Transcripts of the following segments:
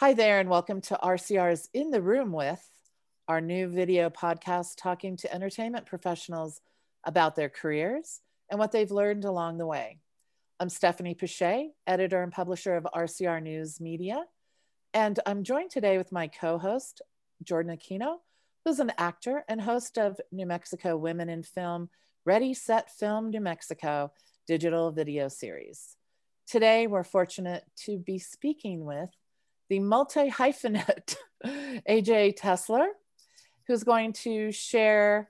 Hi there, and welcome to RCR's In the Room With, our new video podcast talking to entertainment professionals about their careers and what they've learned along the way. I'm Stephanie Pache, editor and publisher of RCR News Media, and I'm joined today with my co-host, Jordan Aquino, who's an actor and host of New Mexico Women in Film, Ready, Set, Film New Mexico digital video series. Today, we're fortunate to be speaking with the multi-hyphenate A.J. Tesler, who's going to share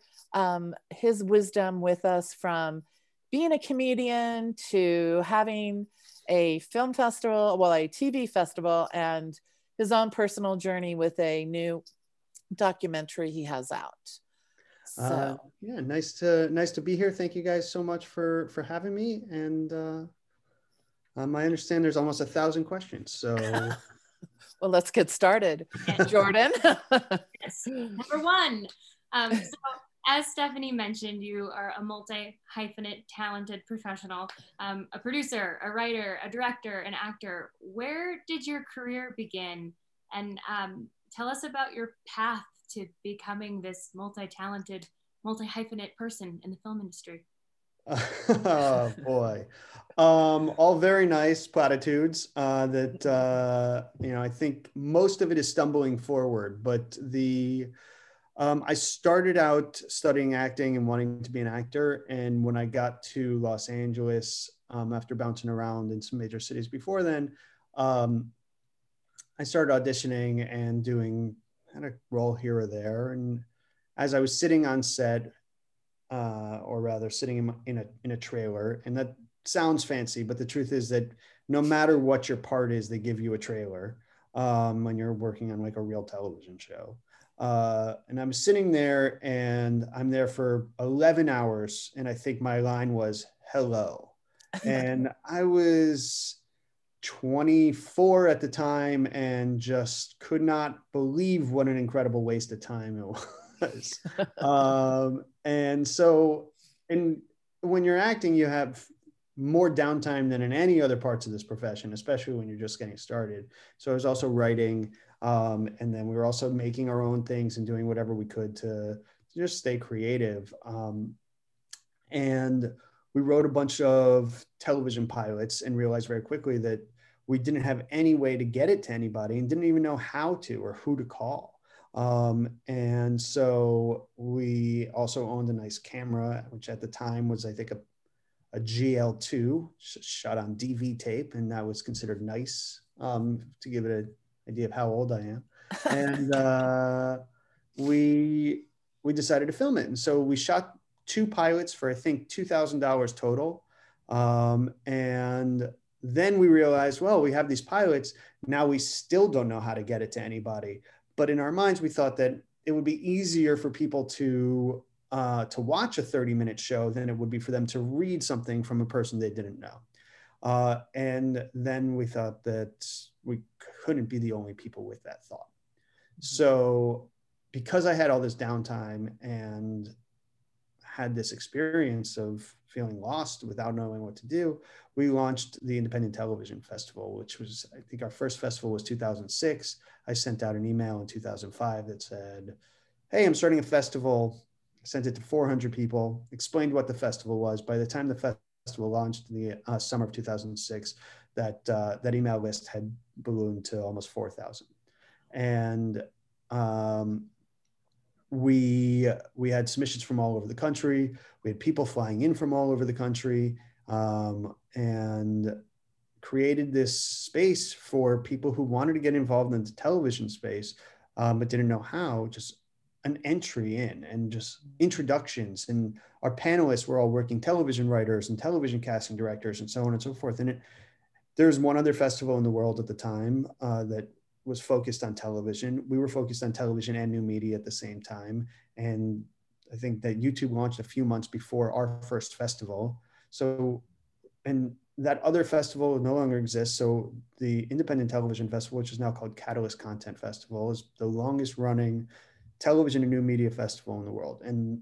his wisdom with us from being a comedian to having a film festival, well, a TV festival, and his own personal journey with a new documentary he has out. So yeah, nice to be here. Thank you guys so much for having me. And I understand there's almost 1,000 questions, so. Well, let's get started. Yes. Jordan. Yes. Number one. So as Stephanie mentioned, you are a multi-hyphenate, talented professional, a producer, a writer, a director, an actor. Where did your career begin? And tell us about your path to becoming this multi-talented, multi-hyphenate person in the film industry. Oh boy. All very nice platitudes that, you know, I think most of it is stumbling forward, but the, I started out studying acting and wanting to be an actor. And when I got to Los Angeles, after bouncing around in some major cities before then, I started auditioning and doing kind of role here or there. And as I was sitting on set, or rather sitting in a trailer. And that sounds fancy, but the truth is that no matter what your part is, they give you a trailer when you're working on like a real television show. And I'm sitting there and I'm there for 11 hours. And I think my line was, hello. And I was 24 at the time and just could not believe what an incredible waste of time it was. And so, and when you're acting, you have more downtime than in any other parts of this profession, especially when you're just getting started. So I was also writing, and then we were also making our own things and doing whatever we could to just stay creative. And we wrote a bunch of television pilots and realized very quickly that we didn't have any way to get it to anybody and didn't even know how to or who to call. And so we also owned a nice camera, which at the time was, I think, a GL2 shot on DV tape. And that was considered nice, to give it an idea of how old I am. And we decided to film it. And so we shot 2 pilots for, I think, $2,000 total. And then we realized, well, we have these pilots. Now we still don't know how to get it to anybody. But in our minds, we thought that it would be easier for people to watch a 30-minute show than it would be for them to read something from a person they didn't know. And then we thought that we couldn't be the only people with that thought. So because I had all this downtime and had this experience of feeling lost without knowing what to do, we launched the Independent Television Festival, which was, I think our first festival was 2006. I sent out an email in 2005 that said, hey, I'm starting a festival. I sent it to 400 people, explained what the festival was. By the time the festival launched in the summer of 2006, that email list had ballooned to almost 4,000. And we had submissions from all over the country. We had people flying in from all over the country, and created this space for people who wanted to get involved in the television space, but didn't know how, just an entry in and just introductions. And our panelists were all working television writers and television casting directors and so on and so forth. And there was one other festival in the world at the time that was focused on television. We were focused on television and new media at the same time. And I think that YouTube launched a few months before our first festival. So, and that other festival no longer exists. So the Independent Television Festival, which is now called Catalyst Content Festival, is the longest running television and new media festival in the world. And,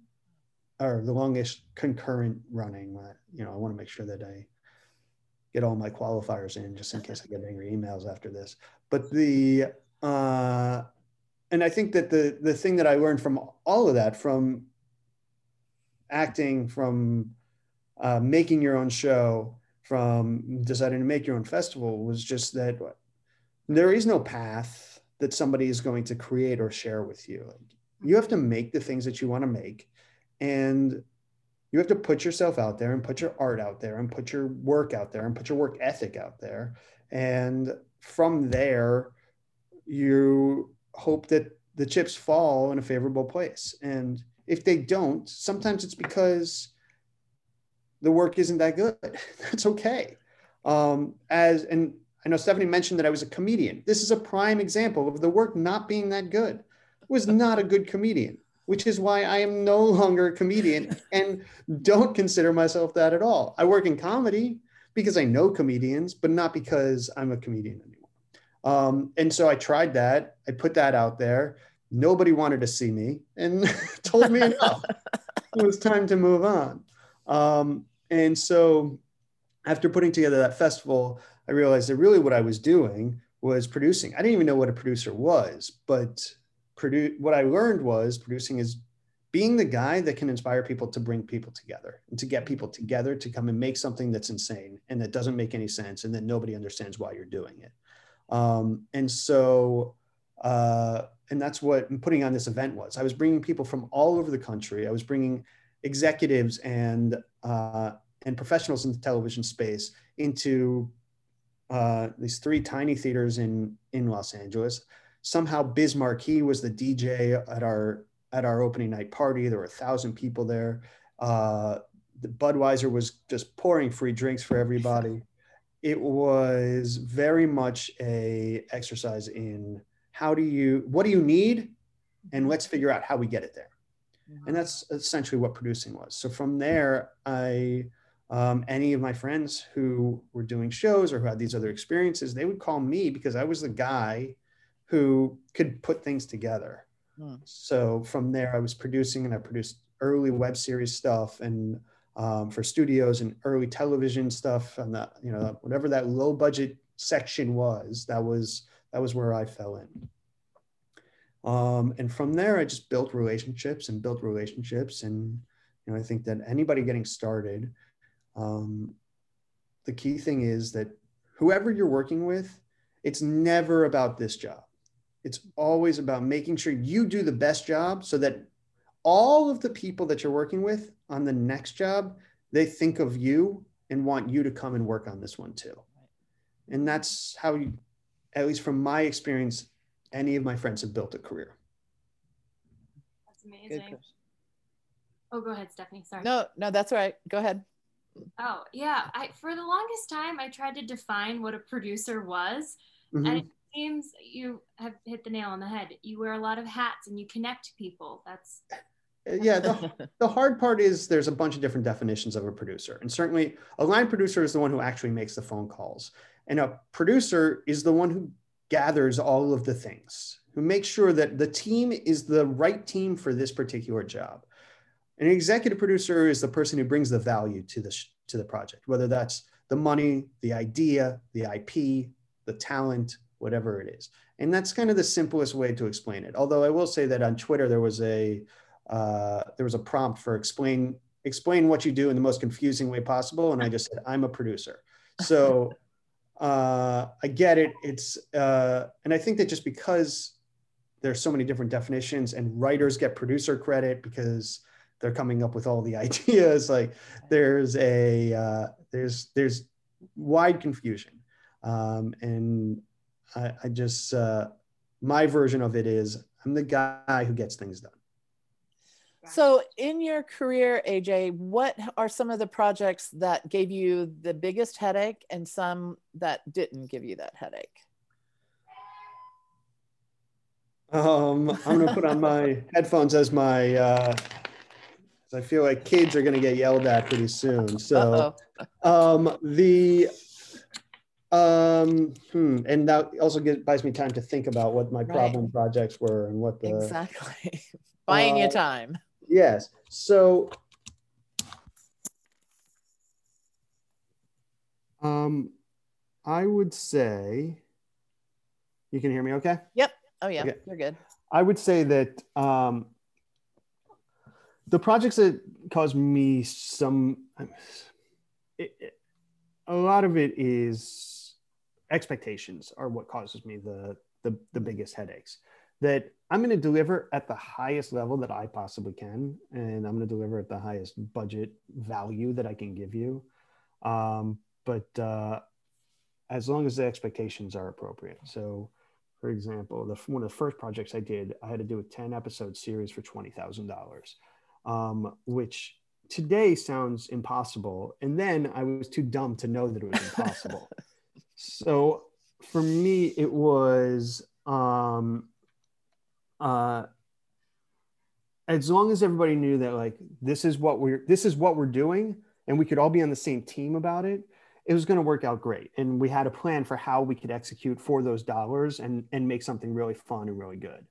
or the longest concurrent running, you know, I want to make sure that I get all my qualifiers in just in case I get angry emails after this. But the, and I think that the thing that I learned from all of that, from acting, from making your own show, from deciding to make your own festival, was just that there is no path that somebody is going to create or share with you. Like, you have to make the things that you want to make, and you have to put yourself out there and put your art out there and put your work out there and put your work ethic out there. And from there, you hope that the chips fall in a favorable place. And if they don't, sometimes it's because the work isn't that good. That's okay. And I know Stephanie mentioned that I was a comedian. This is a prime example of the work not being that good. I was not a good comedian, which is why I am no longer a comedian and don't consider myself that at all. I work in comedy because I know comedians, but not because I'm a comedian anymore. And so I tried that. I put that out there. Nobody wanted to see me and told me enough. It was time to move on. And so after putting together that festival, I realized that really what I was doing was producing. I didn't even know what a producer was, but what I learned was producing is being the guy that can inspire people to bring people together and to get people together to come and make something that's insane and that doesn't make any sense and that nobody understands why you're doing it. And so, and that's what putting on this event was. I was bringing people from all over the country. I was bringing executives and professionals in the television space into these three tiny theaters in Los Angeles. Somehow Biz Markie was the DJ at our opening night party. There were 1,000 people there. The Budweiser was just pouring free drinks for everybody. It was very much a exercise in what do you need? And let's figure out how we get it there. And that's essentially what producing was. So from there, any of my friends who were doing shows or who had these other experiences, they would call me because I was the guy who could put things together. So from there, I was producing, and I produced early web series stuff and for studios and early television stuff, and that, you know, whatever that low budget section was, that was where I fell in. And from there, I just built relationships and built relationships. And, you know, I think that anybody getting started, the key thing is that whoever you're working with, it's never about this job. It's always about making sure you do the best job so that all of the people that you're working with on the next job, they think of you and want you to come and work on this one too. And that's how you, at least from my experience, any of my friends have built a career. That's amazing. Oh, go ahead, Stephanie. Sorry. No, that's all right. Go ahead. Oh, yeah. For the longest time, I tried to define what a producer was. Mm-hmm. And it seems you have hit the nail on the head. You wear a lot of hats and you connect people. Yeah. The hard part is there's a bunch of different definitions of a producer. And certainly a line producer is the one who actually makes the phone calls. And a producer is the one who gathers all of the things, who makes sure that the team is the right team for this particular job. An executive producer is the person who brings the value to the project, whether that's the money, the idea, the IP, the talent, whatever it is. And that's kind of the simplest way to explain it. Although I will say that on Twitter, there was a prompt for explain what you do in the most confusing way possible. And I just said, I'm a producer. So I get it. And I think that just because there's so many different definitions and writers get producer credit because they're coming up with all the ideas, like there's wide confusion. And I just, my version of it is I'm the guy who gets things done. So in your career, AJ, what are some of the projects that gave you the biggest headache and some that didn't give you that headache? I'm gonna put on my headphones as my, I feel like kids are gonna get yelled at pretty soon. So and that also buys me time to think about what my problem projects were and what the— Exactly, buying your time. Yes. So I would say, you can hear me okay? Yep. Oh yeah, okay. You're good. I would say that the projects that caused me some, a lot of it is expectations are what causes me the biggest headaches. That I'm going to deliver at the highest level that I possibly can, and I'm going to deliver at the highest budget value that I can give you. But as long as the expectations are appropriate. So, for example, one of the first projects I did, I had to do a 10-episode series for $20,000, which today sounds impossible. And then I was too dumb to know that it was impossible. So for me, it was, as long as everybody knew that, like, this is what we're doing, and we could all be on the same team about it, it was going to work out great. And we had a plan for how we could execute for those dollars and make something really fun and really good.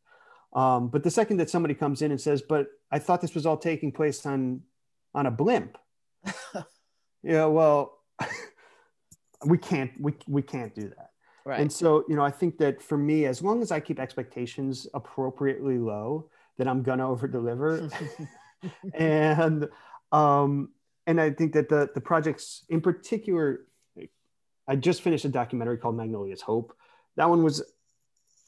But the second that somebody comes in and says, but I thought this was all taking place on a blimp. Yeah, well, we can't do that. Right. And so, you know, I think that for me, as long as I keep expectations appropriately low, that I'm going to over deliver. And I think that the projects in particular, I just finished a documentary called Magnolia's Hope. That one was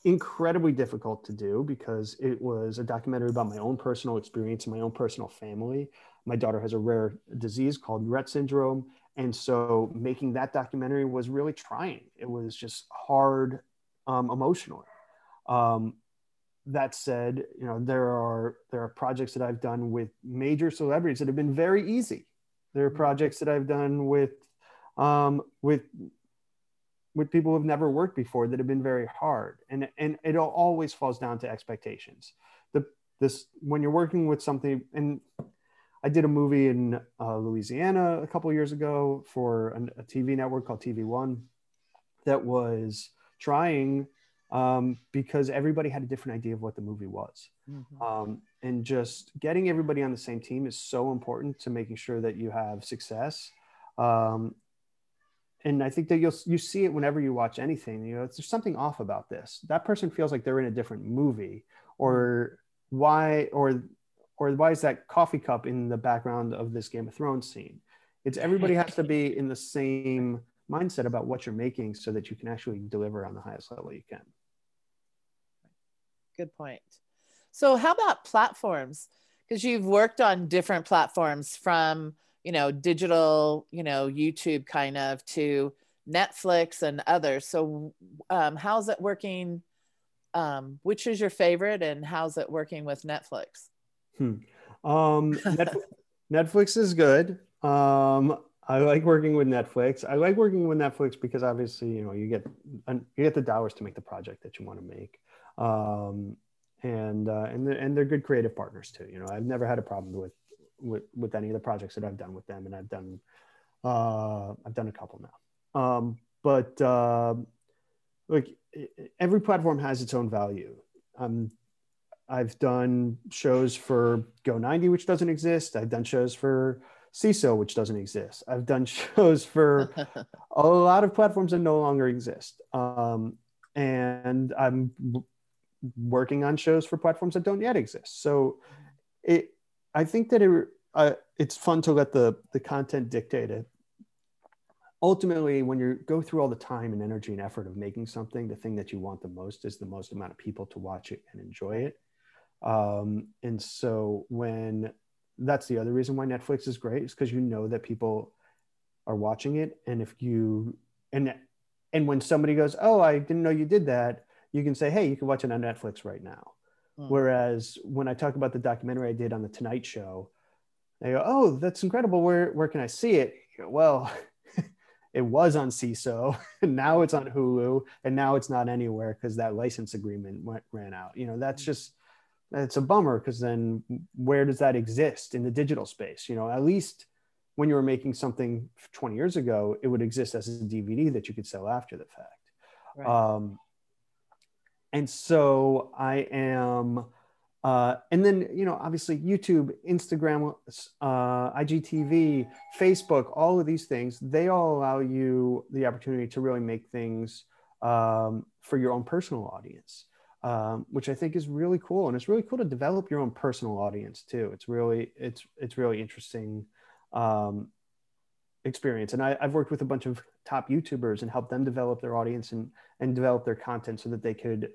incredibly difficult to do because it was a documentary about my own personal experience and my own personal family. My daughter has a rare disease called Rett syndrome. And so making that documentary was really trying. It was just hard emotionally. That said, you know, there are projects that I've done with major celebrities that have been very easy. There are projects that I've done with people who've never worked before that have been very hard. And it always falls down to expectations. When you're working with something, and I did a movie in Louisiana a couple of years ago for a TV network called TV One that was trying because everybody had a different idea of what the movie was. Mm-hmm. And just getting everybody on the same team is so important to making sure that you have success. And I think that you see it whenever you watch anything, you know, there's something off about this. That person feels like they're in a different movie, or why, or why is that coffee cup in the background of this Game of Thrones scene? It's everybody has to be in the same mindset about what you're making so that you can actually deliver on the highest level you can. Good point. So how about platforms? Because you've worked on different platforms from, you know, digital, you know, YouTube kind of, to Netflix and others. So how's it working? Which is your favorite, and how's it working with Netflix? Netflix is good. I like working with Netflix. I like working with Netflix because obviously, you know, you get the dollars to make the project that you want to make. And they're good creative partners too. You know, I've never had a problem with any of the projects that I've done with them, and I've done a couple now. But like every platform has its own value. I've done shows for Go90, which doesn't exist. I've done shows for SeeSo, which doesn't exist. I've done shows for a lot of platforms that no longer exist. And I'm working on shows for platforms that don't yet exist. So I think that it's fun to let the content dictate it. Ultimately, when you go through all the time and energy and effort of making something, the thing that you want the most is the most amount of people to watch it and enjoy it. And so that's the other reason why Netflix is great, is because you know that people are watching it. And and when somebody goes, oh, I didn't know you did that, you can say, hey, you can watch it on Netflix right now. Oh. Whereas when I talk about the documentary I did on The Tonight Show, they go, oh, that's incredible. Where can I see it? You go, well, it was on CISO, and now it's on Hulu, and now it's not anywhere because that license agreement ran out. You know, that's a bummer, because then where does that exist in the digital space? You know, at least when you were making something 20 years ago, it would exist as a DVD that you could sell after the fact. Right. And so I am And then, you know, obviously YouTube, Instagram, IGTV, Facebook, all of these things, they all allow you the opportunity to really make things for your own personal audience, which I think is really cool. And it's really cool to develop your own personal audience too. It's really interesting experience. And I've worked with a bunch of top YouTubers and helped them develop their audience and develop their content so that they could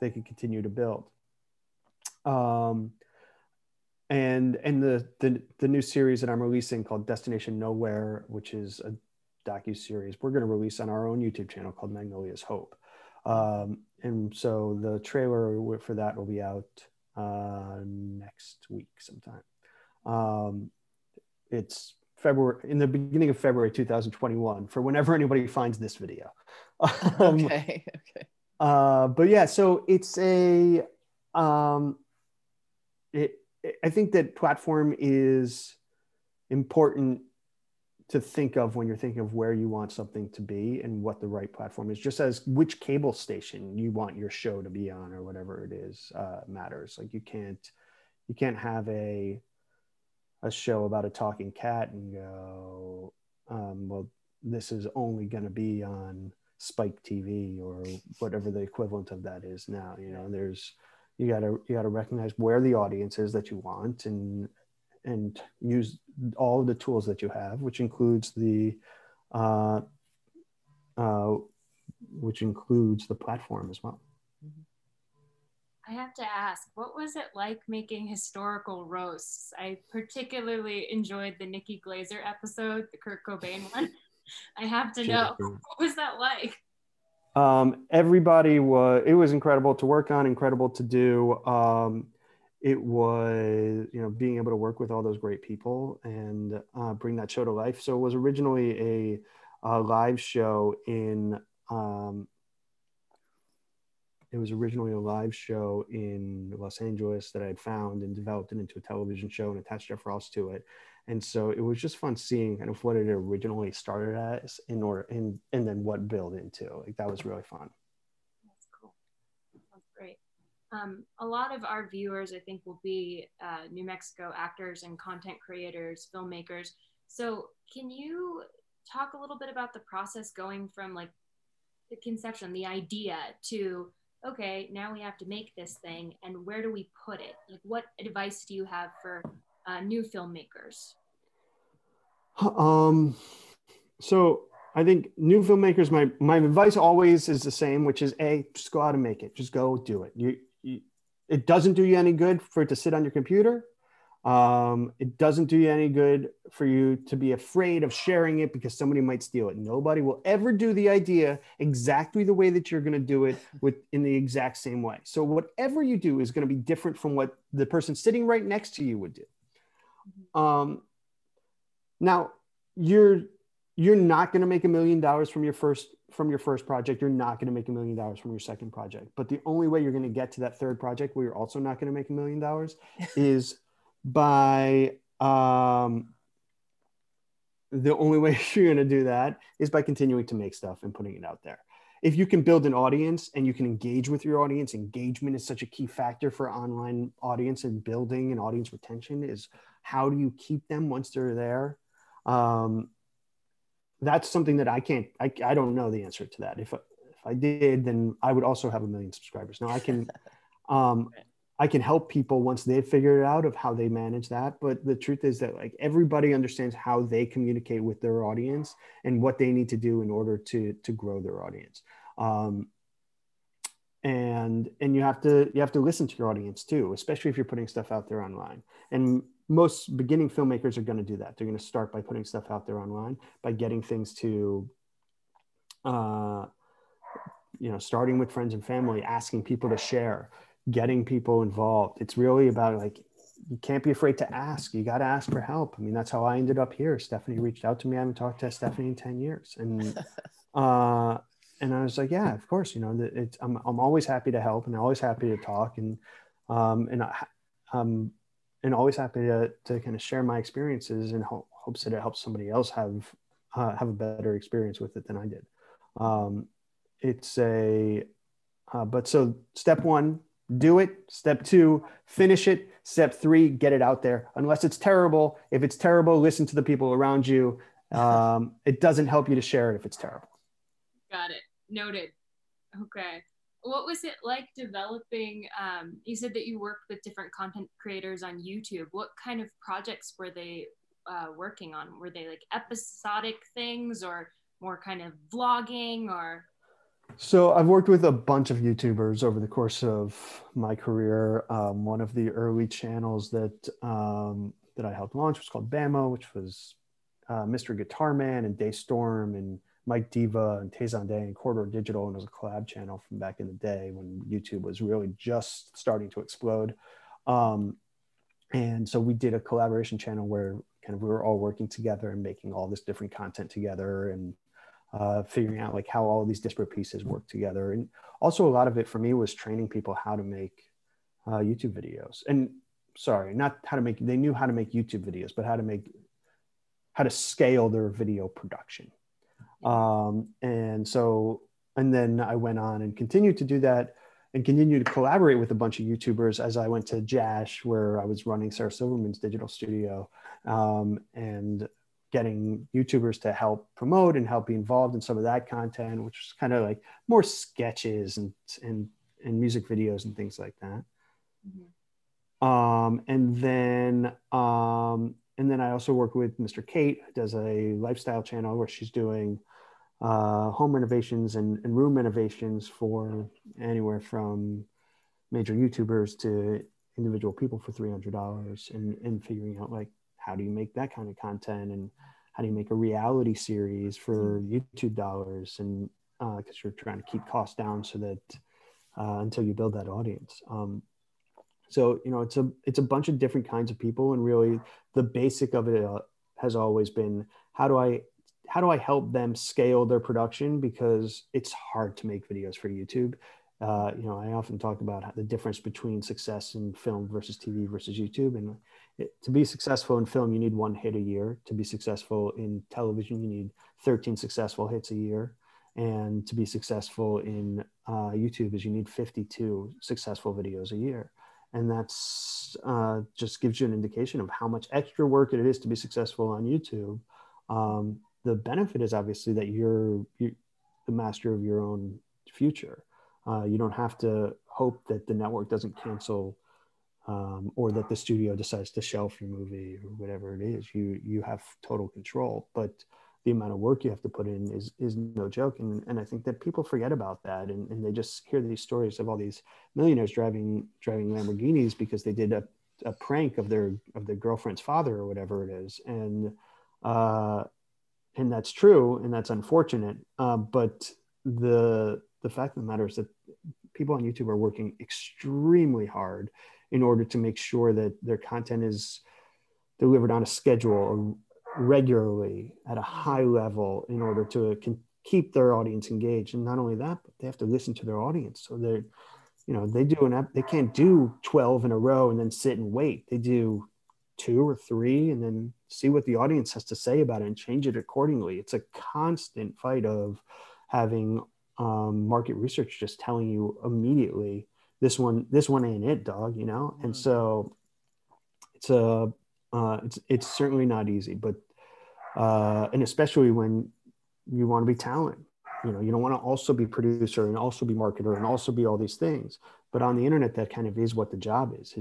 continue to build. And the new series that I'm releasing called Destination Nowhere, which is a docuseries we're going to release on our own YouTube channel called Magnolia's Hope. And so the trailer for that will be out next week sometime. It's February, in the beginning of February 2021, for whenever anybody finds this video. Okay. But yeah, so it's a, I think that platform is important to think of when you're thinking of where you want something to be and what the right platform is, just as which cable station you want your show to be on or whatever it is, matters. Like you can't have a show about a talking cat and go, well, this is only going to be on Spike TV or whatever the equivalent of that is now. You know, you gotta recognize where the audience is that you want and use all of the tools that you have, which includes the platform as well. I have to ask, what was it like making historical roasts? I particularly enjoyed the Nikki Glaser episode, the Kurt Cobain one. I have to know, what was that like? It was incredible to work on, incredible to do. It was, you know, being able to work with all those great people and bring that show to life. So it was originally a live show in Los Angeles that I had found and developed it into a television show and attached Jeff Ross to it. And so it was just fun seeing kind of what it originally started as and then what built into. Like, that was really fun. That's cool. That's great. A lot of our viewers, I think, will be New Mexico actors and content creators, filmmakers. So can you talk a little bit about the process going from like the conception, the idea to, okay, now we have to make this thing and where do we put it? Like, what advice do you have for new filmmakers? So I think new filmmakers, my advice always is the same, which is A, just go out and make it. Just go do it. It doesn't do you any good for it to sit on your computer. It doesn't do you any good for you to be afraid of sharing it because somebody might steal it. Nobody will ever do the idea exactly the way that you're going to do it in the exact same way. So whatever you do is going to be different from what the person sitting right next to you would do. Now you're not going to make $1 million from your first project. You're not going to make $1 million from your second project, but the only way you're going to get to that third project where you're also not going to make $1 million is by the only way you're going to do that is by continuing to make stuff and putting it out there. If you can build an audience and you can engage with your audience, engagement is such a key factor for online audience, and building an audience retention is how do you keep them once they're there? That's something that I don't know the answer to that. If I did, then I would also have 1 million subscribers. Now I can help people once they've figured it out of how they manage that. But the truth is that like everybody understands how they communicate with their audience and what they need to do in order to grow their audience. And you have to listen to your audience too, especially if you're putting stuff out there online. And most beginning filmmakers are going to do that. They're going to start by putting stuff out there online, by getting things to, starting with friends and family, asking people to share, getting people involved. It's really about like, you can't be afraid to ask. You got to ask for help. I mean, that's how I ended up here. Stephanie reached out to me. I haven't talked to Stephanie in 10 years. And I was like, yeah, of course, you know, I'm always happy to help and always happy to talk and always happy to kind of share my experiences in hopes that it helps somebody else have a better experience with it than I did. It's a, But so step one, do it. Step two, finish it. Step three, get it out there. Unless it's terrible. If it's terrible, listen to the people around you. It doesn't help you to share it if it's terrible. Got it. Noted. Okay. What was it like developing, you said that you worked with different content creators on YouTube. What kind of projects were they working on? Were they like episodic things or more kind of vlogging or? So I've worked with a bunch of YouTubers over the course of my career. One of the early channels that that I helped launch was called Bamo, which was Mystery Guitar Man and Daystorm and Mike Diva and Tayson Day and Corridor Digital, and it was a collab channel from back in the day when YouTube was really just starting to explode. And so we did a collaboration channel where kind of we were all working together and making all this different content together and figuring out like how all these disparate pieces work together. And also a lot of it for me was training people how to make YouTube videos. And sorry, not how to make, they knew how to make YouTube videos, but how to make, how to scale their video production. And so, and then I went on and continued to do that and continued to collaborate with a bunch of YouTubers as I went to Jash, where I was running Sarah Silverman's digital studio, and getting YouTubers to help promote and help be involved in some of that content, which was kind of like more sketches and music videos and things like that. Mm-hmm. And then I also work with Mr. Kate, who does a lifestyle channel where she's doing home renovations and room renovations for anywhere from major YouTubers to individual people for $300, and figuring out like, how do you make that kind of content, and how do you make a reality series for YouTube dollars? And because you're trying to keep costs down so that until you build that audience. So, you know, it's a bunch of different kinds of people, and really the basic of it has always been, how do I help them scale their production? Because it's hard to make videos for YouTube. You know, I often talk about the difference between success in film versus TV versus YouTube. And to be successful in film, you need one hit a year. To be successful in television, you need 13 successful hits a year. And to be successful in YouTube is you need 52 successful videos a year. And that's just gives you an indication of how much extra work it is to be successful on YouTube. The benefit is obviously that you're the master of your own future. You don't have to hope that the network doesn't cancel or that the studio decides to shelf your movie or whatever it is. You have total control, but the amount of work you have to put in is no joke. And I think that people forget about that. And they just hear these stories of all these millionaires driving Lamborghinis because they did a prank of their girlfriend's father or whatever it is. And that's true. And that's unfortunate. But the fact of the matter is that people on YouTube are working extremely hard in order to make sure that their content is delivered on a schedule, regularly, at a high level, in order to keep their audience engaged. And not only that, but they have to listen to their audience. So they're, you know, they can't do 12 in a row and then sit and wait. They do 2 or 3 and then see what the audience has to say about it and change it accordingly. It's a constant fight of having market research just telling you immediately, this one ain't it, dog, you know? Mm-hmm. And so it's certainly not easy, but, and especially when you want to be talent, you know, you don't want to also be producer and also be marketer and also be all these things, but on the internet, that kind of is what the job is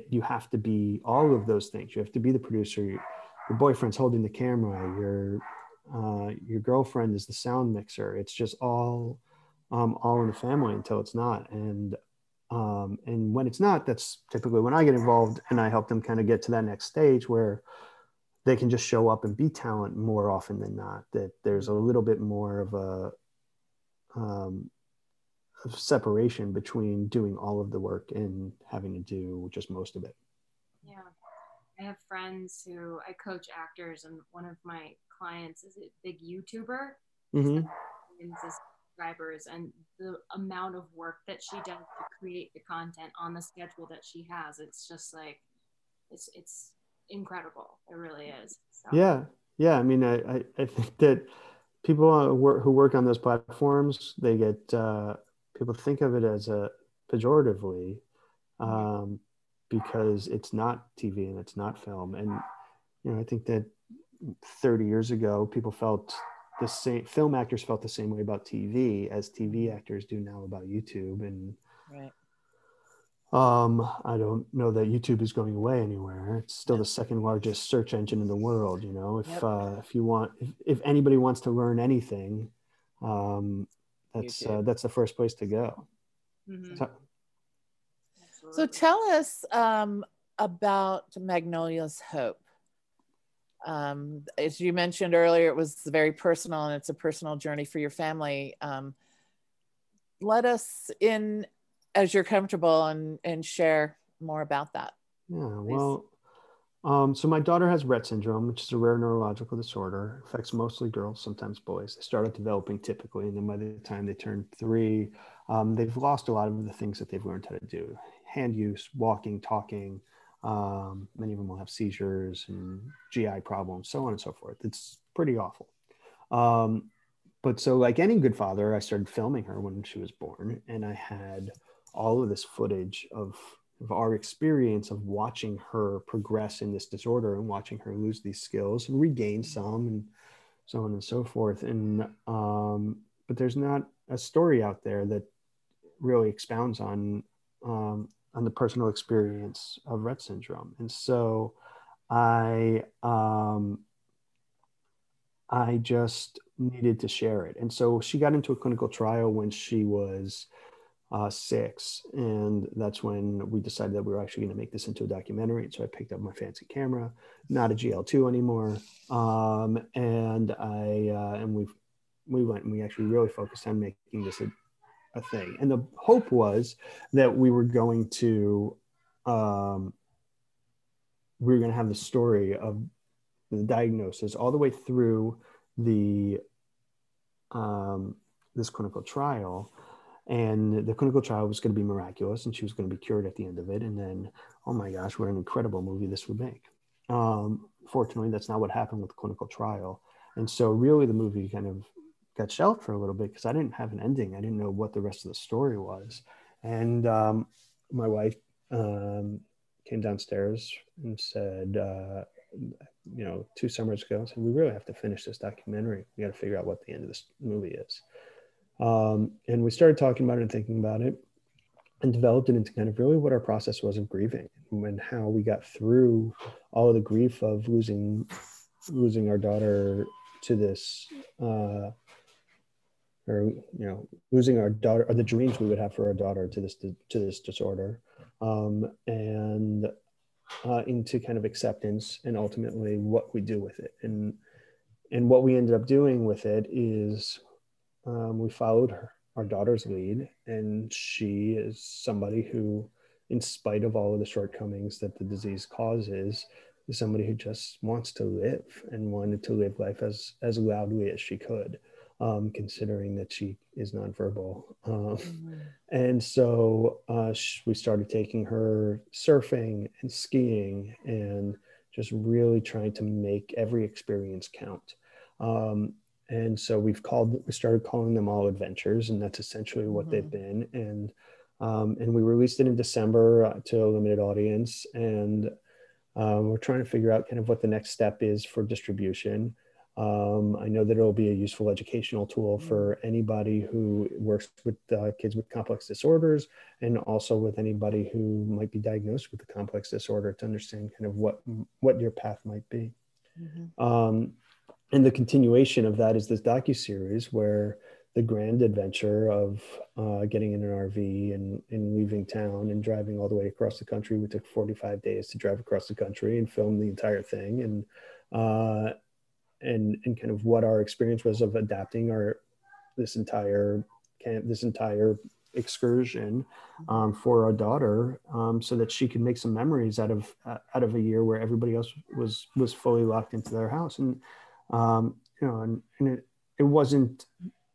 you have to be all of those things. You have to be the producer, your boyfriend's holding the camera, your girlfriend is the sound mixer. It's just all in the family until it's not. And when it's not, that's typically when I get involved and I help them kind of get to that next stage where they can just show up and be talent more often than not, that there's a little bit more of a separation between doing all of the work and having to do just most of it. Yeah. I have friends who I coach actors, and one of my clients is a big YouTuber. Mm-hmm. And the amount of work that she does to create the content on the schedule that she has, it's just like, it's incredible. It really is. So. Yeah. Yeah. I mean, I think that people who work on those platforms, they get people think of it as a pejoratively because it's not TV and it's not film. And, you know, I think that 30 years ago, people felt the same, film actors felt the same way about TV as TV actors do now about YouTube. And right. I don't know that YouTube is going away anywhere. It's still the second largest search engine in the world. You know, if you want, if anybody wants to learn anything, that's the first place to go. Mm-hmm. So tell us about Magnolia's Hope. As you mentioned earlier, it was very personal, and it's a personal journey for your family. Let us in as you're comfortable and share more about that. Yeah, please. Well, so my daughter has Rett syndrome, which is a rare neurological disorder. It affects mostly girls, sometimes boys. They start out developing typically, and then by the time they turn 3, they've lost a lot of the things that they've learned how to do. Hand use, walking, talking. Many of them will have seizures and GI problems, so on and so forth. It's pretty awful. But so like any good father, I started filming her when she was born, and I had all of this footage of our experience of watching her progress in this disorder and watching her lose these skills and regain some and so on and so forth. And, but there's not a story out there that really expounds on the personal experience of Rett syndrome. And so I just needed to share it. And so she got into a clinical trial when she was 6. And that's when we decided that we were actually going to make this into a documentary. And so I picked up my fancy camera, not a GL2 anymore. And we went and we actually really focused on making this a thing. And the hope was that we were going to, have the story of the diagnosis all the way through the, this clinical trial. And the clinical trial was going to be miraculous, and she was going to be cured at the end of it. And then, oh my gosh, what an incredible movie this would make. Fortunately, that's not what happened with the clinical trial. And so really the movie kind of got shelved for a little bit because I didn't have an ending. I didn't know what the rest of the story was. And my wife came downstairs and said, you know, 2 summers ago, and said, we really have to finish this documentary. We got to figure out what the end of this movie is. And we started talking about it and thinking about it and developed it into kind of really what our process was of grieving and how we got through all of the grief of losing our daughter to this, losing our daughter, or the dreams we would have for our daughter to this disorder, and into kind of acceptance and ultimately what we do with it. And what we ended up doing with it is, we followed our daughter's lead, and she is somebody who, in spite of all of the shortcomings that the disease causes, is somebody who just wants to live and wanted to live life as loudly as she could, considering that she is nonverbal. And so we started taking her surfing and skiing and just really trying to make every experience count. And so we started calling them all adventures, and that's essentially what they've been. And we released it in December to a limited audience. And we're trying to figure out kind of what the next step is for distribution. I know that it'll be a useful educational tool for anybody who works with kids with complex disorders, and also with anybody who might be diagnosed with a complex disorder, to understand kind of what your path might be. And the continuation of that is this docuseries, where the grand adventure of getting in an RV and leaving town and driving all the way across the country. We took 45 days to drive across the country and film the entire thing, and kind of what our experience was of adapting this entire camp, this entire excursion for our daughter, so that she could make some memories out of a year where everybody else was fully locked into their house. And it wasn't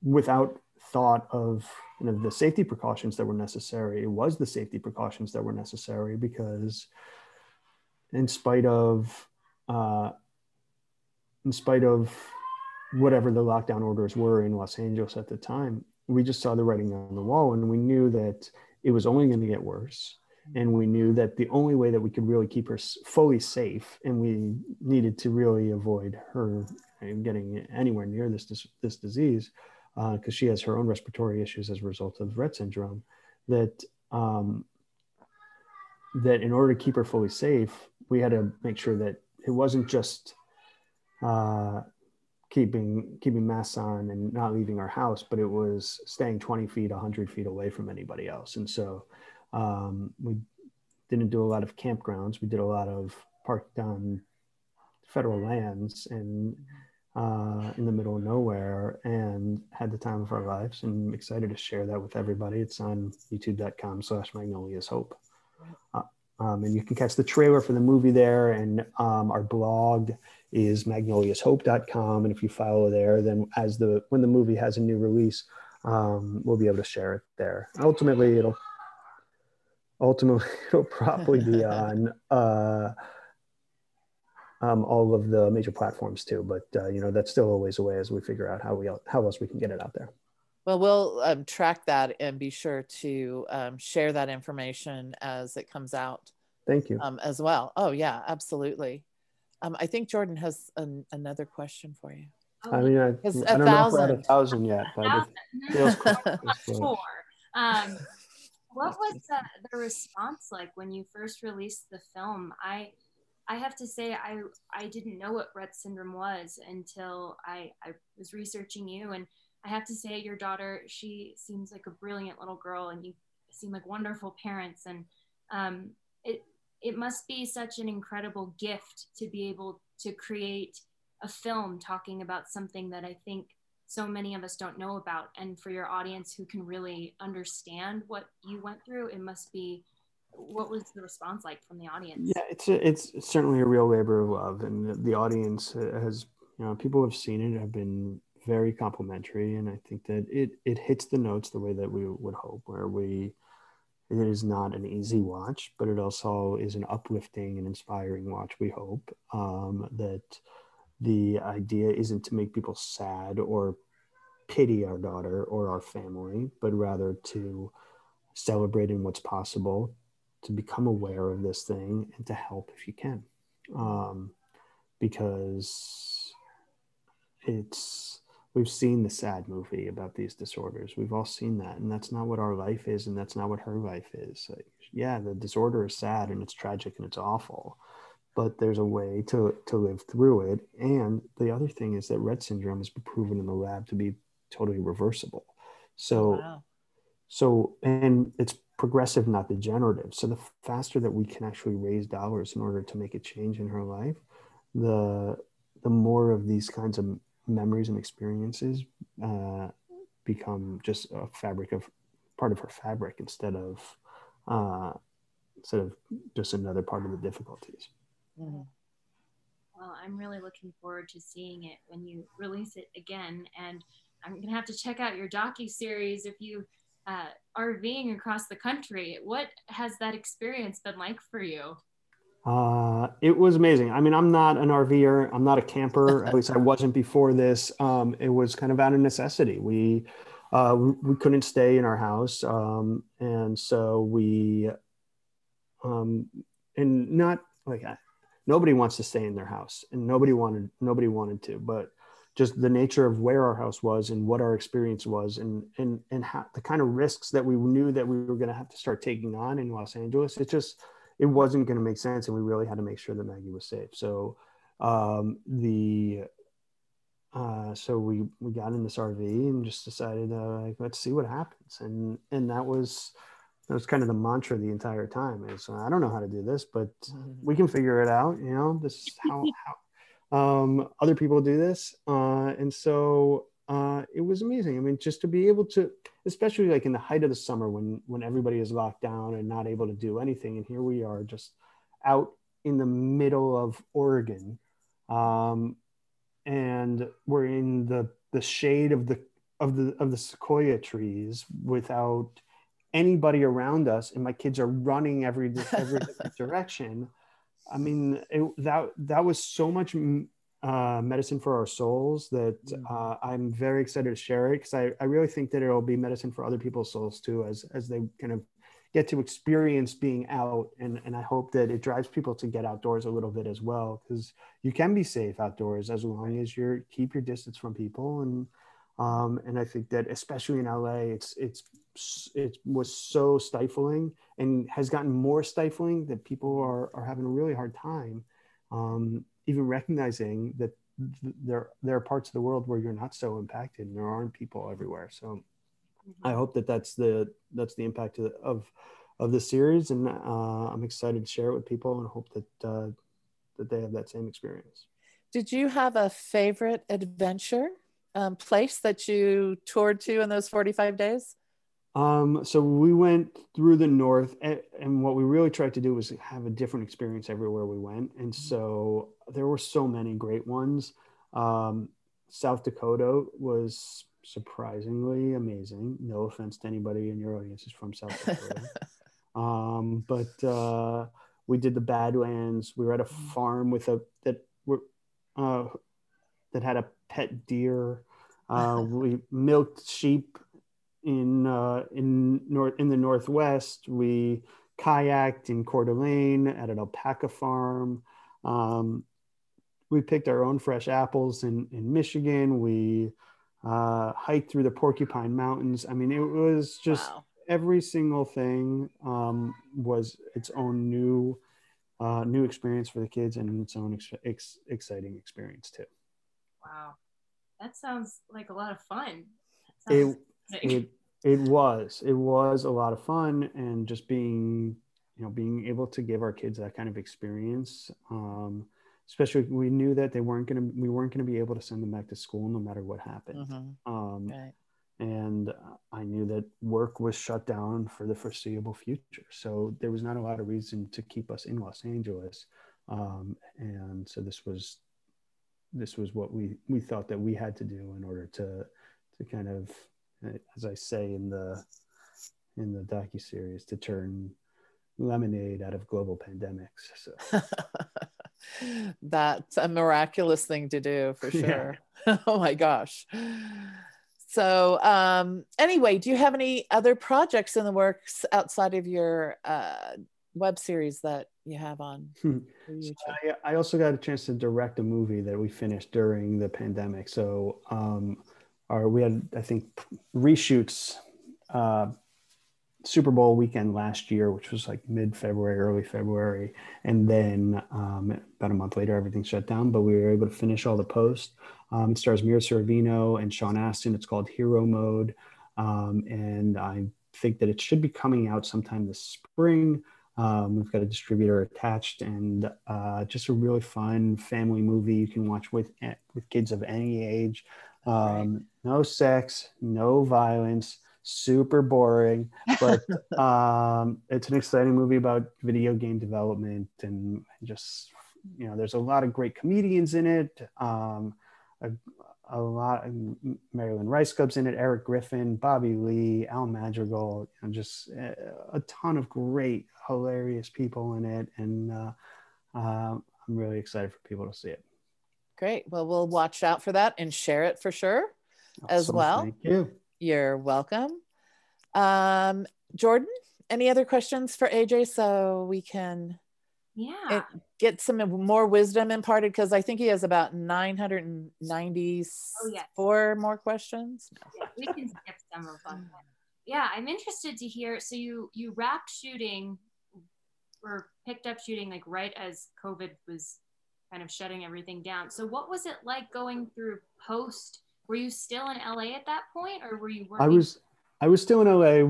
without thought of the safety precautions that were necessary. It was the safety precautions that were necessary, because in spite of whatever the lockdown orders were in Los Angeles at the time, we just saw the writing on the wall, and we knew that it was only going to get worse. And we knew that the only way that we could really keep her fully safe, and we needed to really avoid her getting anywhere near this disease, because she has her own respiratory issues as a result of Rett syndrome, that in order to keep her fully safe, we had to make sure that it wasn't just keeping masks on and not leaving our house, but it was staying 20 feet, 100 feet away from anybody else. And so we didn't do a lot of campgrounds. We did a lot of parked on federal lands and in the middle of nowhere, and had the time of our lives, and I'm excited to share that with everybody. It's on youtube.com/Magnolia's Hope. And you can catch the trailer for the movie there, and our blog is magnoliashope.com. And if you follow there, then when the movie has a new release, we'll be able to share it there. Ultimately, it'll probably be on all of the major platforms too, but that's still a ways away as we figure out how else we can get it out there. Well, we'll track that and be sure to share that information as it comes out. Thank you. As well. Oh yeah, absolutely. I think Jordan has another question for you. I mean, I don't know if we're at 1,000 yet, but it feels cool. What was the response like when you first released the film? I have to say, I didn't know what Rett syndrome was until I was researching you. And I have to say, your daughter, she seems like a brilliant little girl, and you seem like wonderful parents. And it must be such an incredible gift to be able to create a film talking about something that I think so many of us don't know about. And for your audience who can really understand what you went through, what was the response like from the audience? Yeah, it's certainly a real labor of love. And the audience has, people have seen it, have been very complimentary. And I think that it hits the notes the way that we would hope, where it is not an easy watch, but it also is an uplifting and inspiring watch. We hope that the idea isn't to make people sad or pity our daughter or our family, but rather to celebrate in what's possible, to become aware of this thing, and to help if you can. Because we've seen the sad movie about these disorders. We've all seen that, and that's not what our life is, and that's not what her life is. Like, yeah, the disorder is sad, and it's tragic, and it's awful, but there's a way to live through it. And the other thing is that Rett syndrome has been proven in the lab to be totally reversible. So, wow. So, and it's progressive, not degenerative. So the faster that we can actually raise dollars in order to make a change in her life, the more of these kinds of memories and experiences become just a part of her fabric, instead of just another part of the difficulties. Mm-hmm. Well, I'm really looking forward to seeing it when you release it again, and I'm gonna have to check out your docuseries if you RVing across the country. What has that experience been like for you? It was amazing. I mean, I'm not an RVer. I'm not a camper. At least I wasn't before this. It was kind of out of necessity. We couldn't stay in our house, and so we. And not like nobody wants to stay in their house, and nobody wanted to, but just the nature of where our house was and what our experience was, and how the kind of risks that we knew that we were going to have to start taking on in Los Angeles, it wasn't going to make sense. And we really had to make sure that Maggie was safe. So, we got in this RV and just decided, let's see what happens. And that was kind of the mantra the entire time. And so I don't know how to do this, but we can figure it out. This is how other people do this. And so it was amazing. I mean, just to be able to, especially like in the height of the summer when everybody is locked down and not able to do anything. And here we are just out in the middle of Oregon. And we're in the shade of the sequoia trees without anybody around us, and my kids are running every different direction. I mean, that was so much Medicine for Our Souls, that I'm very excited to share it, because I really think that it'll be medicine for other people's souls too, as they kind of get to experience being out. And I hope that it drives people to get outdoors a little bit as well, because you can be safe outdoors as long as you keep your distance from people. And I think that especially in LA, it was so stifling and has gotten more stifling that people are having a really hard time even recognizing that there are parts of the world where you're not so impacted and there aren't people everywhere. So I hope that that's the impact of the series. And I'm excited to share it with people and hope that that they have that same experience. Did you have a favorite adventure place that you toured to in those 45 days? So we went through the north, and what we really tried to do was have a different experience everywhere we went. And so there were so many great ones. South Dakota was surprisingly amazing. No offense to anybody in your audience is from South Dakota. but we did the Badlands. We were at a farm that had a pet deer. We milked sheep. In the Northwest, we kayaked in Coeur d'Alene at an alpaca farm. We picked our own fresh apples in Michigan. We hiked through the Porcupine Mountains. I mean, it was just every single thing was its own new experience for the kids and its own exciting experience too. Wow, that sounds like a lot of fun. It was a lot of fun, and just being able to give our kids that kind of experience, especially we knew that we weren't going to be able to send them back to school no matter what happened. Right. And I knew that work was shut down for the foreseeable future, so there was not a lot of reason to keep us in Los Angeles, and so this was what we thought that we had to do in order to kind of, as I say in the docuseries, to turn lemonade out of global pandemics. So. That's a miraculous thing to do for sure. Yeah. Oh my gosh. So anyway, do you have any other projects in the works outside of your web series that you have on YouTube? I also got a chance to direct a movie that we finished during the pandemic. So we had, I think, reshoots Super Bowl weekend last year, which was like mid-February, early February. And then about a month later, everything shut down, but we were able to finish all the posts. It stars Mira Sorvino and Sean Astin. It's called Hero Mode. And I think that it should be coming out sometime this spring. We've got a distributor attached, and just a really fun family movie you can watch with kids of any age. No sex, no violence, super boring, but it's an exciting movie about video game development, and just, you know, there's a lot of great comedians in it. A lot of Marilyn Rice Cubb's in it, Eric Griffin, Bobby Lee, Al Madrigal, and just a ton of great, hilarious people in it. And I'm really excited for people to see it. Great. Well, we'll watch out for that and share it for sure. Awesome. As well. Thank you. You're welcome. Jordan, any other questions for AJ so we can get some more wisdom imparted? Because I think he has about 994 more questions. Yeah, we can skip some of them. Yeah, I'm interested to hear. So you wrapped shooting or picked up shooting like right as COVID was kind of shutting everything down. So what was it like going through post? Were you still in LA at that point, or were you working? I was still in LA.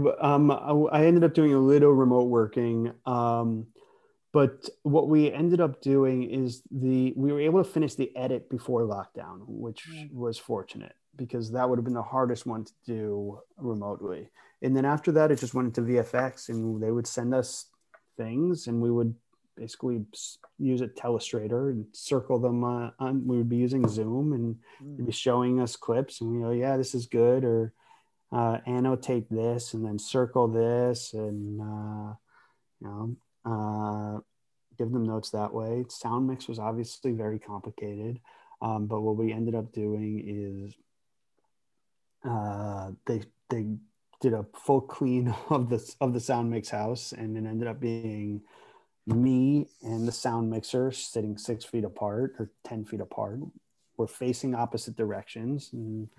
I ended up doing a little remote working. But what we ended up doing is we were able to finish the edit before lockdown, which was fortunate, because that would have been the hardest one to do remotely. And then after that, it just went into VFX, and they would send us things, and we would basically use a Telestrator and circle them on. We would be using Zoom, and they'd be showing us clips, and we go, yeah, this is good, or annotate this and then circle this, and give them notes that way. Sound mix was obviously very complicated. But what we ended up doing is they did a full clean of the sound mix house, and it ended up being me and the sound mixer sitting 6 feet apart or 10 feet apart. We're facing opposite directions, and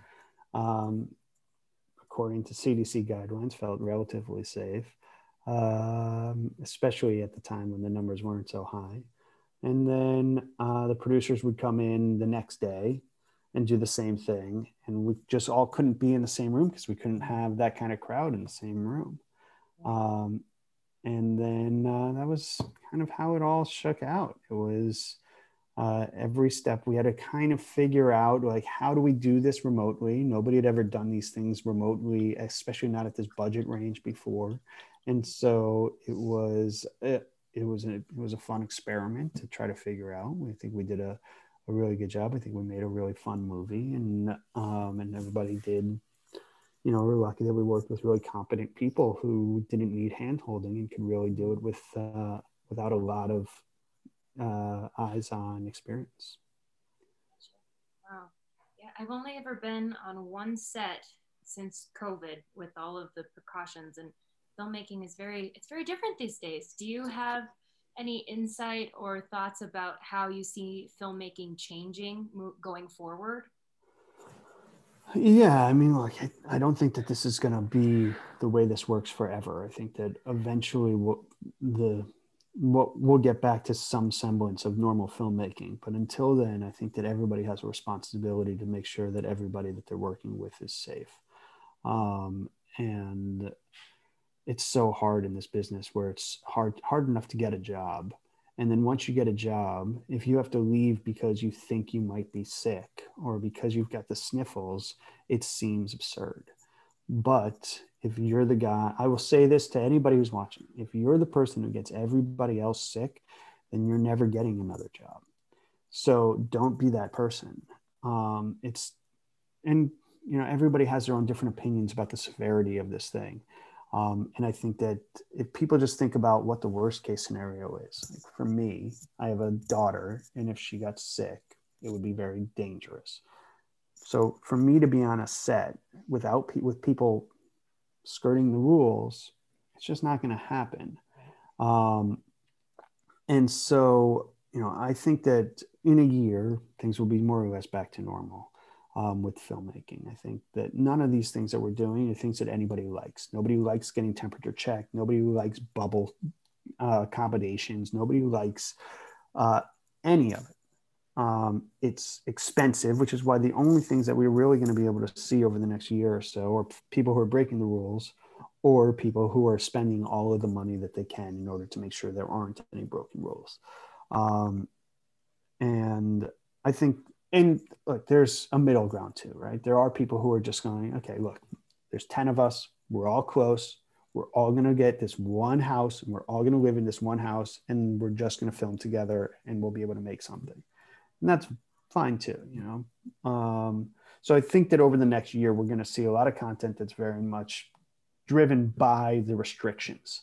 according to CDC guidelines, felt relatively safe, especially at the time when the numbers weren't so high. And then the producers would come in the next day and do the same thing. And we just all couldn't be in the same room because we couldn't have that kind of crowd in the same room. And then that was kind of how it all shook out. It was every step we had to kind of figure out, like, how do we do this remotely? Nobody had ever done these things remotely, especially not at this budget range before. And so it was a fun experiment to try to figure out. I think we did a really good job. I think we made a really fun movie, and everybody did. You know, we're lucky that we worked with really competent people who didn't need hand-holding and could really do it with without a lot of eyes-on experience. Wow. Yeah, I've only ever been on one set since COVID with all of the precautions, and filmmaking is very different these days. Do you have any insight or thoughts about how you see filmmaking changing going forward? Yeah, I mean, look, I don't think that this is going to be the way this works forever. I think that eventually we'll get back to some semblance of normal filmmaking. But until then, I think that everybody has a responsibility to make sure that everybody that they're working with is safe. And it's so hard in this business where it's hard enough to get a job. And then once you get a job, if you have to leave because you think you might be sick or because you've got the sniffles, it seems absurd. But if you're the guy, I will say this to anybody who's watching, if you're the person who gets everybody else sick, then you're never getting another job. So don't be that person. And you know, everybody has their own different opinions about the severity of this thing. And I think that if people just think about what the worst case scenario is, like for me, I have a daughter, and if she got sick, it would be very dangerous. So for me to be on a set with people skirting the rules, it's just not going to happen. And so, you know, I think that in a year, things will be more or less back to normal. With filmmaking. I think that none of these things that we're doing are things that anybody likes. Nobody likes getting temperature checked. Nobody likes bubble accommodations. Nobody likes any of it. It's expensive, which is why the only things that we're really going to be able to see over the next year or so are people who are breaking the rules or people who are spending all of the money that they can in order to make sure there aren't any broken rules. And I think, and look, there's a middle ground too, right? There are people who are just going, okay, look, there's 10 of us. We're all close. We're all going to get this one house, and we're all going to live in this one house, and we're just going to film together, and we'll be able to make something. And that's fine too, you know? So I think that over the next year, we're going to see a lot of content that's very much driven by the restrictions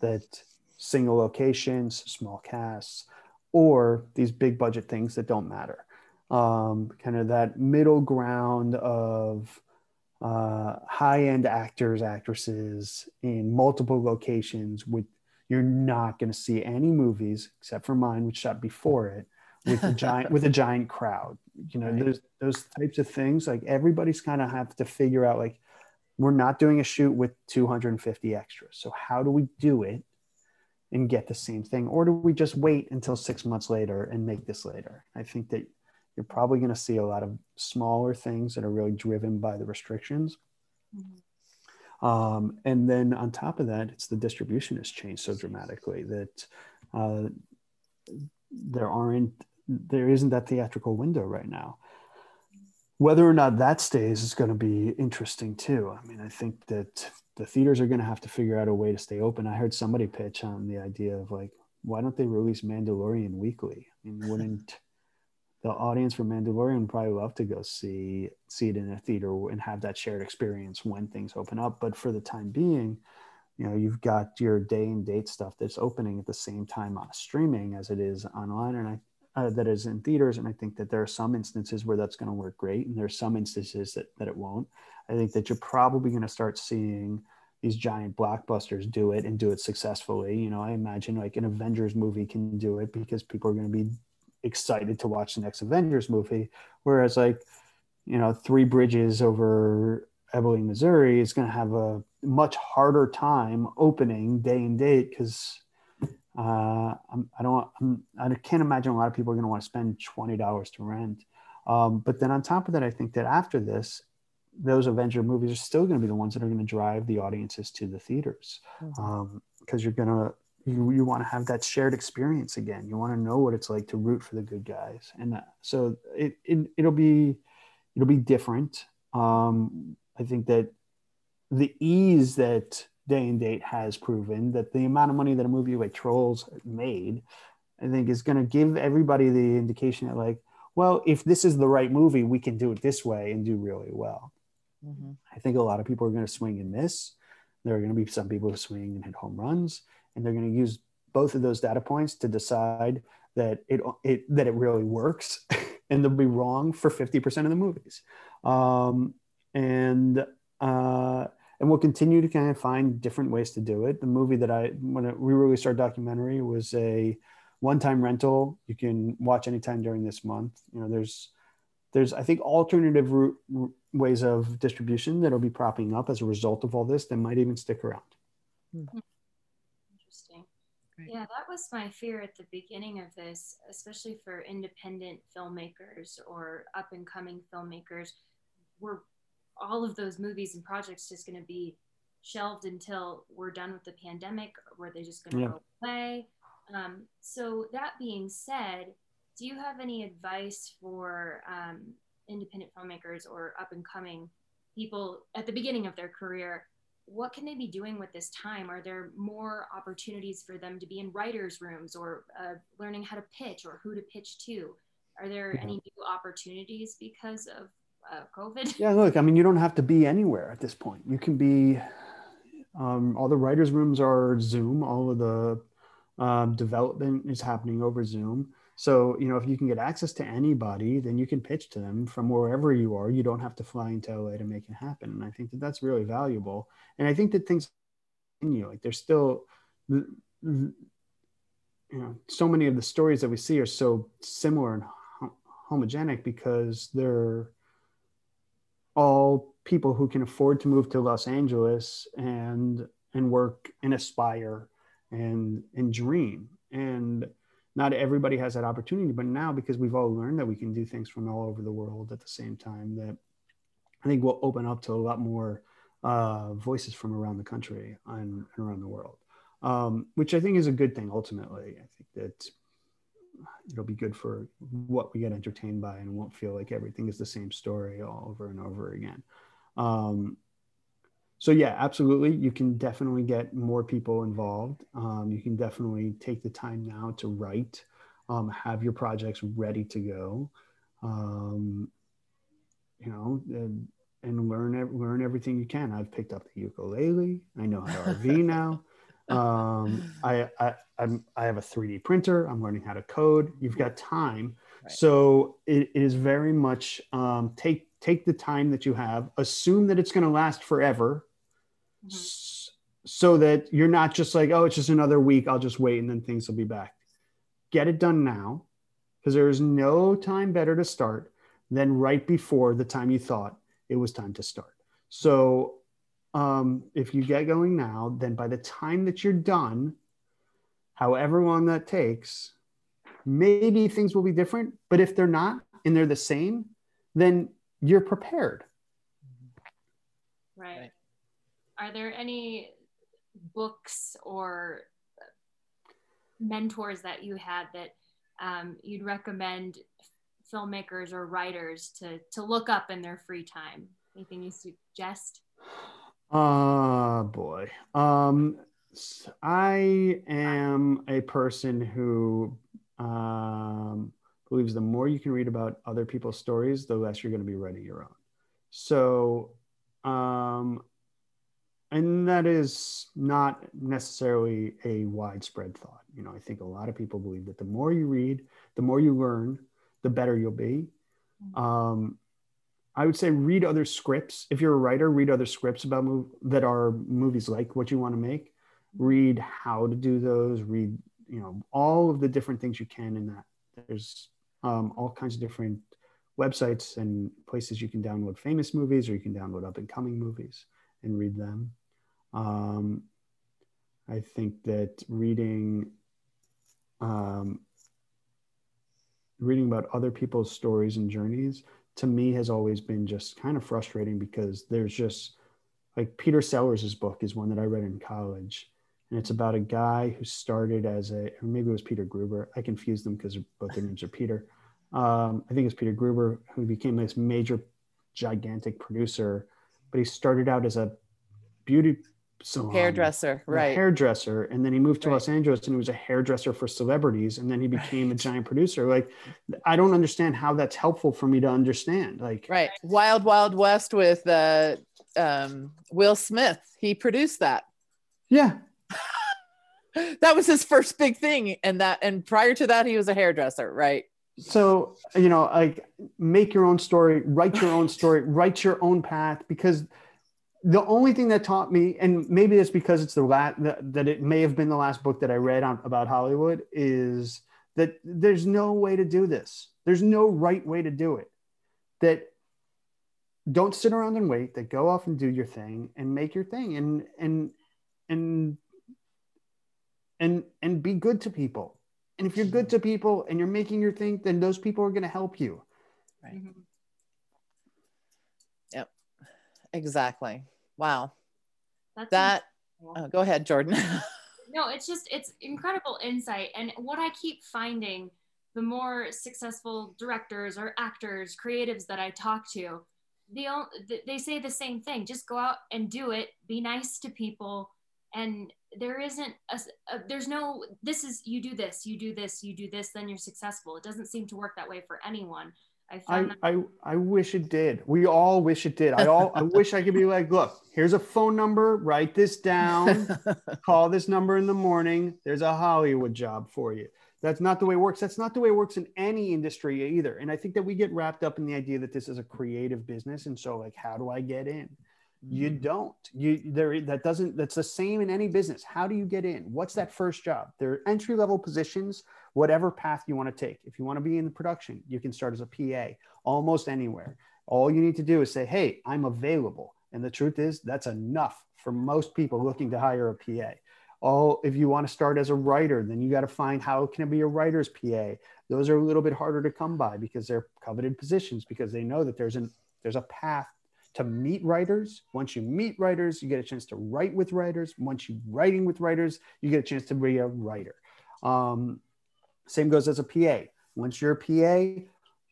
that single locations, small casts, or these big budget things that don't matter. Kind of that middle ground of high-end actors, actresses in multiple locations. With you're not going to see any movies except for mine, which shot before it, with a giant with a giant crowd. You know, right. Those types of things. Like everybody's kind of have to figure out. Like we're not doing a shoot with 250 extras, so how do we do it and get the same thing, or do we just wait until 6 months later and make this later? I think that you're probably going to see a lot of smaller things that are really driven by the restrictions. Mm-hmm. And then on top of that, it's the distribution has changed so dramatically that there isn't that theatrical window right now. Whether or not that stays is going to be interesting too. I mean, I think that the theaters are going to have to figure out a way to stay open. I heard somebody pitch on the idea of like, why don't they release Mandalorian weekly? I mean, wouldn't the audience for Mandalorian would probably love to go see it in a theater and have that shared experience when things open up. But for the time being, you know, you've got your day and date stuff that's opening at the same time on streaming as it is online. And I that is in theaters. And I think that there are some instances where that's going to work great. And there's some instances that it won't. I think that you're probably going to start seeing these giant blockbusters do it and do it successfully. You know, I imagine like an Avengers movie can do it because people are going to be excited to watch the next Avengers movie. Whereas like, you know, Three Bridges over Abilene, Missouri is going to have a much harder time opening day and date because I can't imagine a lot of people are going to want to spend $20 to rent. But then on top of that, I think that after this, those Avenger movies are still going to be the ones that are going to drive the audiences to the theaters, because you want to have that shared experience again. You want to know what it's like to root for the good guys, and so it'll be different. I think that the ease that day and date has proven, that the amount of money that a movie like Trolls made, I think is going to give everybody the indication that like, well, if this is the right movie, we can do it this way and do really well. Mm-hmm. I think a lot of people are going to swing and miss. There are going to be some people who swing and hit home runs, and they're going to use both of those data points to decide that it really works, and they'll be wrong for 50% of the movies. And we'll continue to kind of find different ways to do it. The movie that when we released our documentary was a one-time rental. You can watch anytime during this month. You know, there's I think alternative ways of distribution that'll be propping up as a result of all this that might even stick around. Mm-hmm. Interesting. Great. Yeah, that was my fear at the beginning of this, especially for independent filmmakers or up-and-coming filmmakers. Were all of those movies and projects just going to be shelved until we're done with the pandemic? Or were they just going to go away? So that being said, do you have any advice for independent filmmakers or up and coming people at the beginning of their career? What can they be doing with this time? Are there more opportunities for them to be in writers' rooms or learning how to pitch or who to pitch to? Are there any new opportunities because of COVID? Yeah, look, I mean, you don't have to be anywhere at this point. You can be, all the writers' rooms are Zoom. All of the development is happening over Zoom. So, you know, if you can get access to anybody, then you can pitch to them from wherever you are. You don't have to fly into LA to make it happen. And I think that that's really valuable. And I think that things continue. Like, there's still, you know, so many of the stories that we see are so similar and homogenic because they're all people who can afford to move to Los Angeles and work and aspire and dream. And not everybody has that opportunity, but now, because we've all learned that we can do things from all over the world at the same time, that I think will open up to a lot more voices from around the country and around the world, which I think is a good thing. Ultimately, I think that it'll be good for what we get entertained by, and it won't feel like everything is the same story all over and over again. So yeah, absolutely. You can definitely get more people involved. You can definitely take the time now to write, have your projects ready to go, you know, and learn everything you can. I've picked up the ukulele. I know how to RV now. I have a 3D printer. I'm learning how to code. You've got time. Right. So it is very much, take the time that you have, assume that it's going to last forever, so that you're not just like, oh, it's just another week, I'll just wait and then things will be back. Get it done now, because there is no time better to start than right before the time you thought it was time to start. So if you get going now, then by the time that you're done, however long that takes, maybe things will be different. But if they're not, and they're the same, then you're prepared. Right. Are there any books or mentors that you had that you'd recommend filmmakers or writers to look up in their free time? Anything you suggest? Boy. I am a person who believes the more you can read about other people's stories, the less you're going to be writing your own. So And that is not necessarily a widespread thought. You know, I think a lot of people believe that the more you read, the more you learn, the better you'll be. I would say read other scripts. If you're a writer, read other scripts about that are movies like what you want to make. Read how to do those. Read, you know, all of the different things you can in that. There's all kinds of different websites and places you can download famous movies, or you can download up and coming movies and read them. I think that reading about other people's stories and journeys, to me, has always been just kind of frustrating, because there's just, like, Peter Sellers's book is one that I read in college, and it's about a guy who started as or maybe it was Peter Gruber. I confuse them because both their names are Peter. I think it's Peter Gruber, who became this major, gigantic producer, but he started out as a beauty salon. Hairdresser, right. Hairdresser. And then he moved to Los Angeles, and he was a hairdresser for celebrities. And then he became a giant producer. Like, I don't understand how that's helpful for me to understand. Like, right. Wild Wild West with Will Smith. He produced that. Yeah. That was his first big thing. And prior to that, he was a hairdresser, right? So, you know, like, make your own story, write your own story, write your own path, because the only thing that taught me, and maybe it's because it's that it may have been the last book that I read about Hollywood, is that there's no way to do this. There's no right way to do it. That don't sit around and wait, that go off and do your thing and make your thing and be good to people. And if you're good to people and you're making your thing, then those people are going to help you. Right. Mm-hmm. Yep. Exactly. Wow. That's incredible. Oh, go ahead, Jordan. No, it's incredible insight. And what I keep finding, the more successful directors or actors, creatives that I talk to, they say the same thing. Just go out and do it. Be nice to people. And there isn't you do this, you do this, you do this, then you're successful. It doesn't seem to work that way for anyone. I wish it did. We all wish it did. I wish I could be like, look, here's a phone number, write this down, call this number in the morning. There's a Hollywood job for you. That's not the way it works. That's not the way it works in any industry either. And I think that we get wrapped up in the idea that this is a creative business. And so, like, how do I get in? You don't. That's the same in any business. How do you get in? What's that first job? They're entry-level positions, whatever path you want to take. If you want to be in production, you can start as a PA almost anywhere. All you need to do is say, hey, I'm available. And the truth is, that's enough for most people looking to hire a PA. If you want to start as a writer, then you got to find how can it be a writer's PA. Those are a little bit harder to come by because they're coveted positions, because they know that there's a path to meet writers. Once you meet writers, you get a chance to write with writers. Once you're writing with writers, you get a chance to be a writer. Same goes as a PA. Once you're a PA,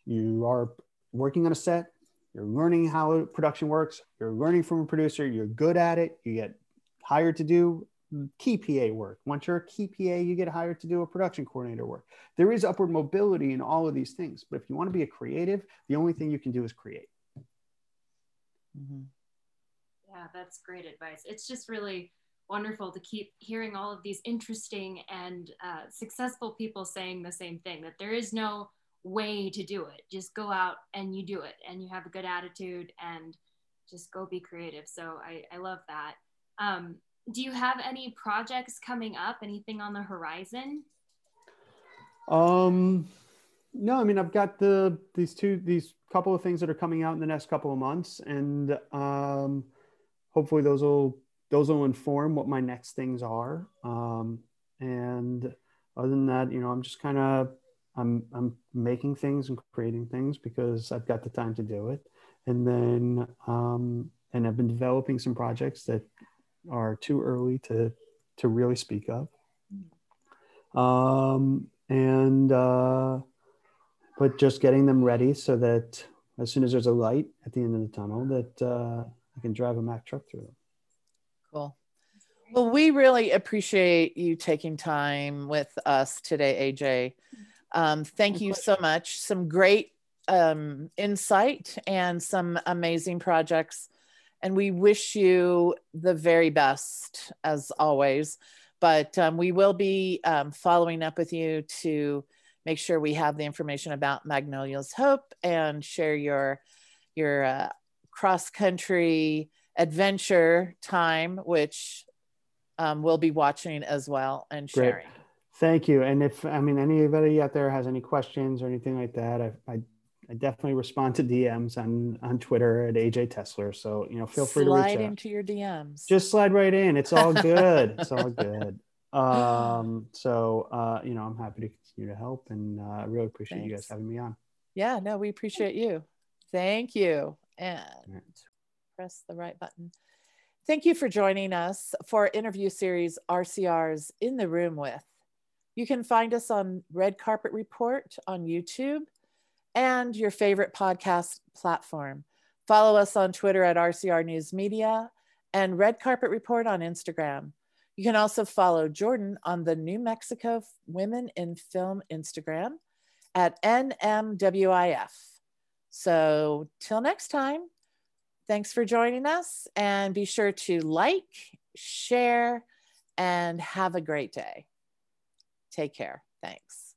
you are working on a set, you're learning how production works, you're learning from a producer, you're good at it, you get hired to do key PA work. Once you're a key PA, you get hired to do a production coordinator work. There is upward mobility in all of these things, but if you want to be a creative, the only thing you can do is create. Mm-hmm. Yeah, that's great advice. It's just really wonderful to keep hearing all of these interesting and successful people saying the same thing, that there is no way to do it. Just go out and you do it, and you have a good attitude, and just go be creative. So I love that. Do you have any projects coming up? Anything on the horizon? No, I mean, I've got these couple of things that are coming out in the next couple of months, and hopefully those will inform what my next things are. And other than that, you know, I'm just kind of I'm making things and creating things because I've got the time to do it, and then and I've been developing some projects that are too early to really speak of. But just getting them ready so that as soon as there's a light at the end of the tunnel, that I can drive a Mack truck through them. Cool. Well, we really appreciate you taking time with us today, AJ. Thank you so much. Some great insight and some amazing projects. And we wish you the very best as always. But we will be following up with you to make sure we have the information about Magnolia's Hope and share your cross-country adventure time, which we'll be watching as well and sharing. Great. Thank you. And if, I mean, anybody out there has any questions or anything like that, I definitely respond to DMs on Twitter at A.J. Tesler. So, you know, feel free to reach out. Slide into your DMs. Just slide right in. It's all good. It's all good. You know, I'm happy to continue to help, and I really appreciate you guys having me on. Yeah, no, we appreciate you. Thank you. And press the right button. Thank you for joining us for our interview series, RCR's In the Room With. You can find us on Red Carpet Report on YouTube, and your favorite podcast platform. Follow us on Twitter at RCR News Media and Red Carpet Report on Instagram. You can also follow Jordan on the New Mexico Women in Film Instagram at NMWIF. So till next time, thanks for joining us, and be sure to like, share, and have a great day. Take care. Thanks.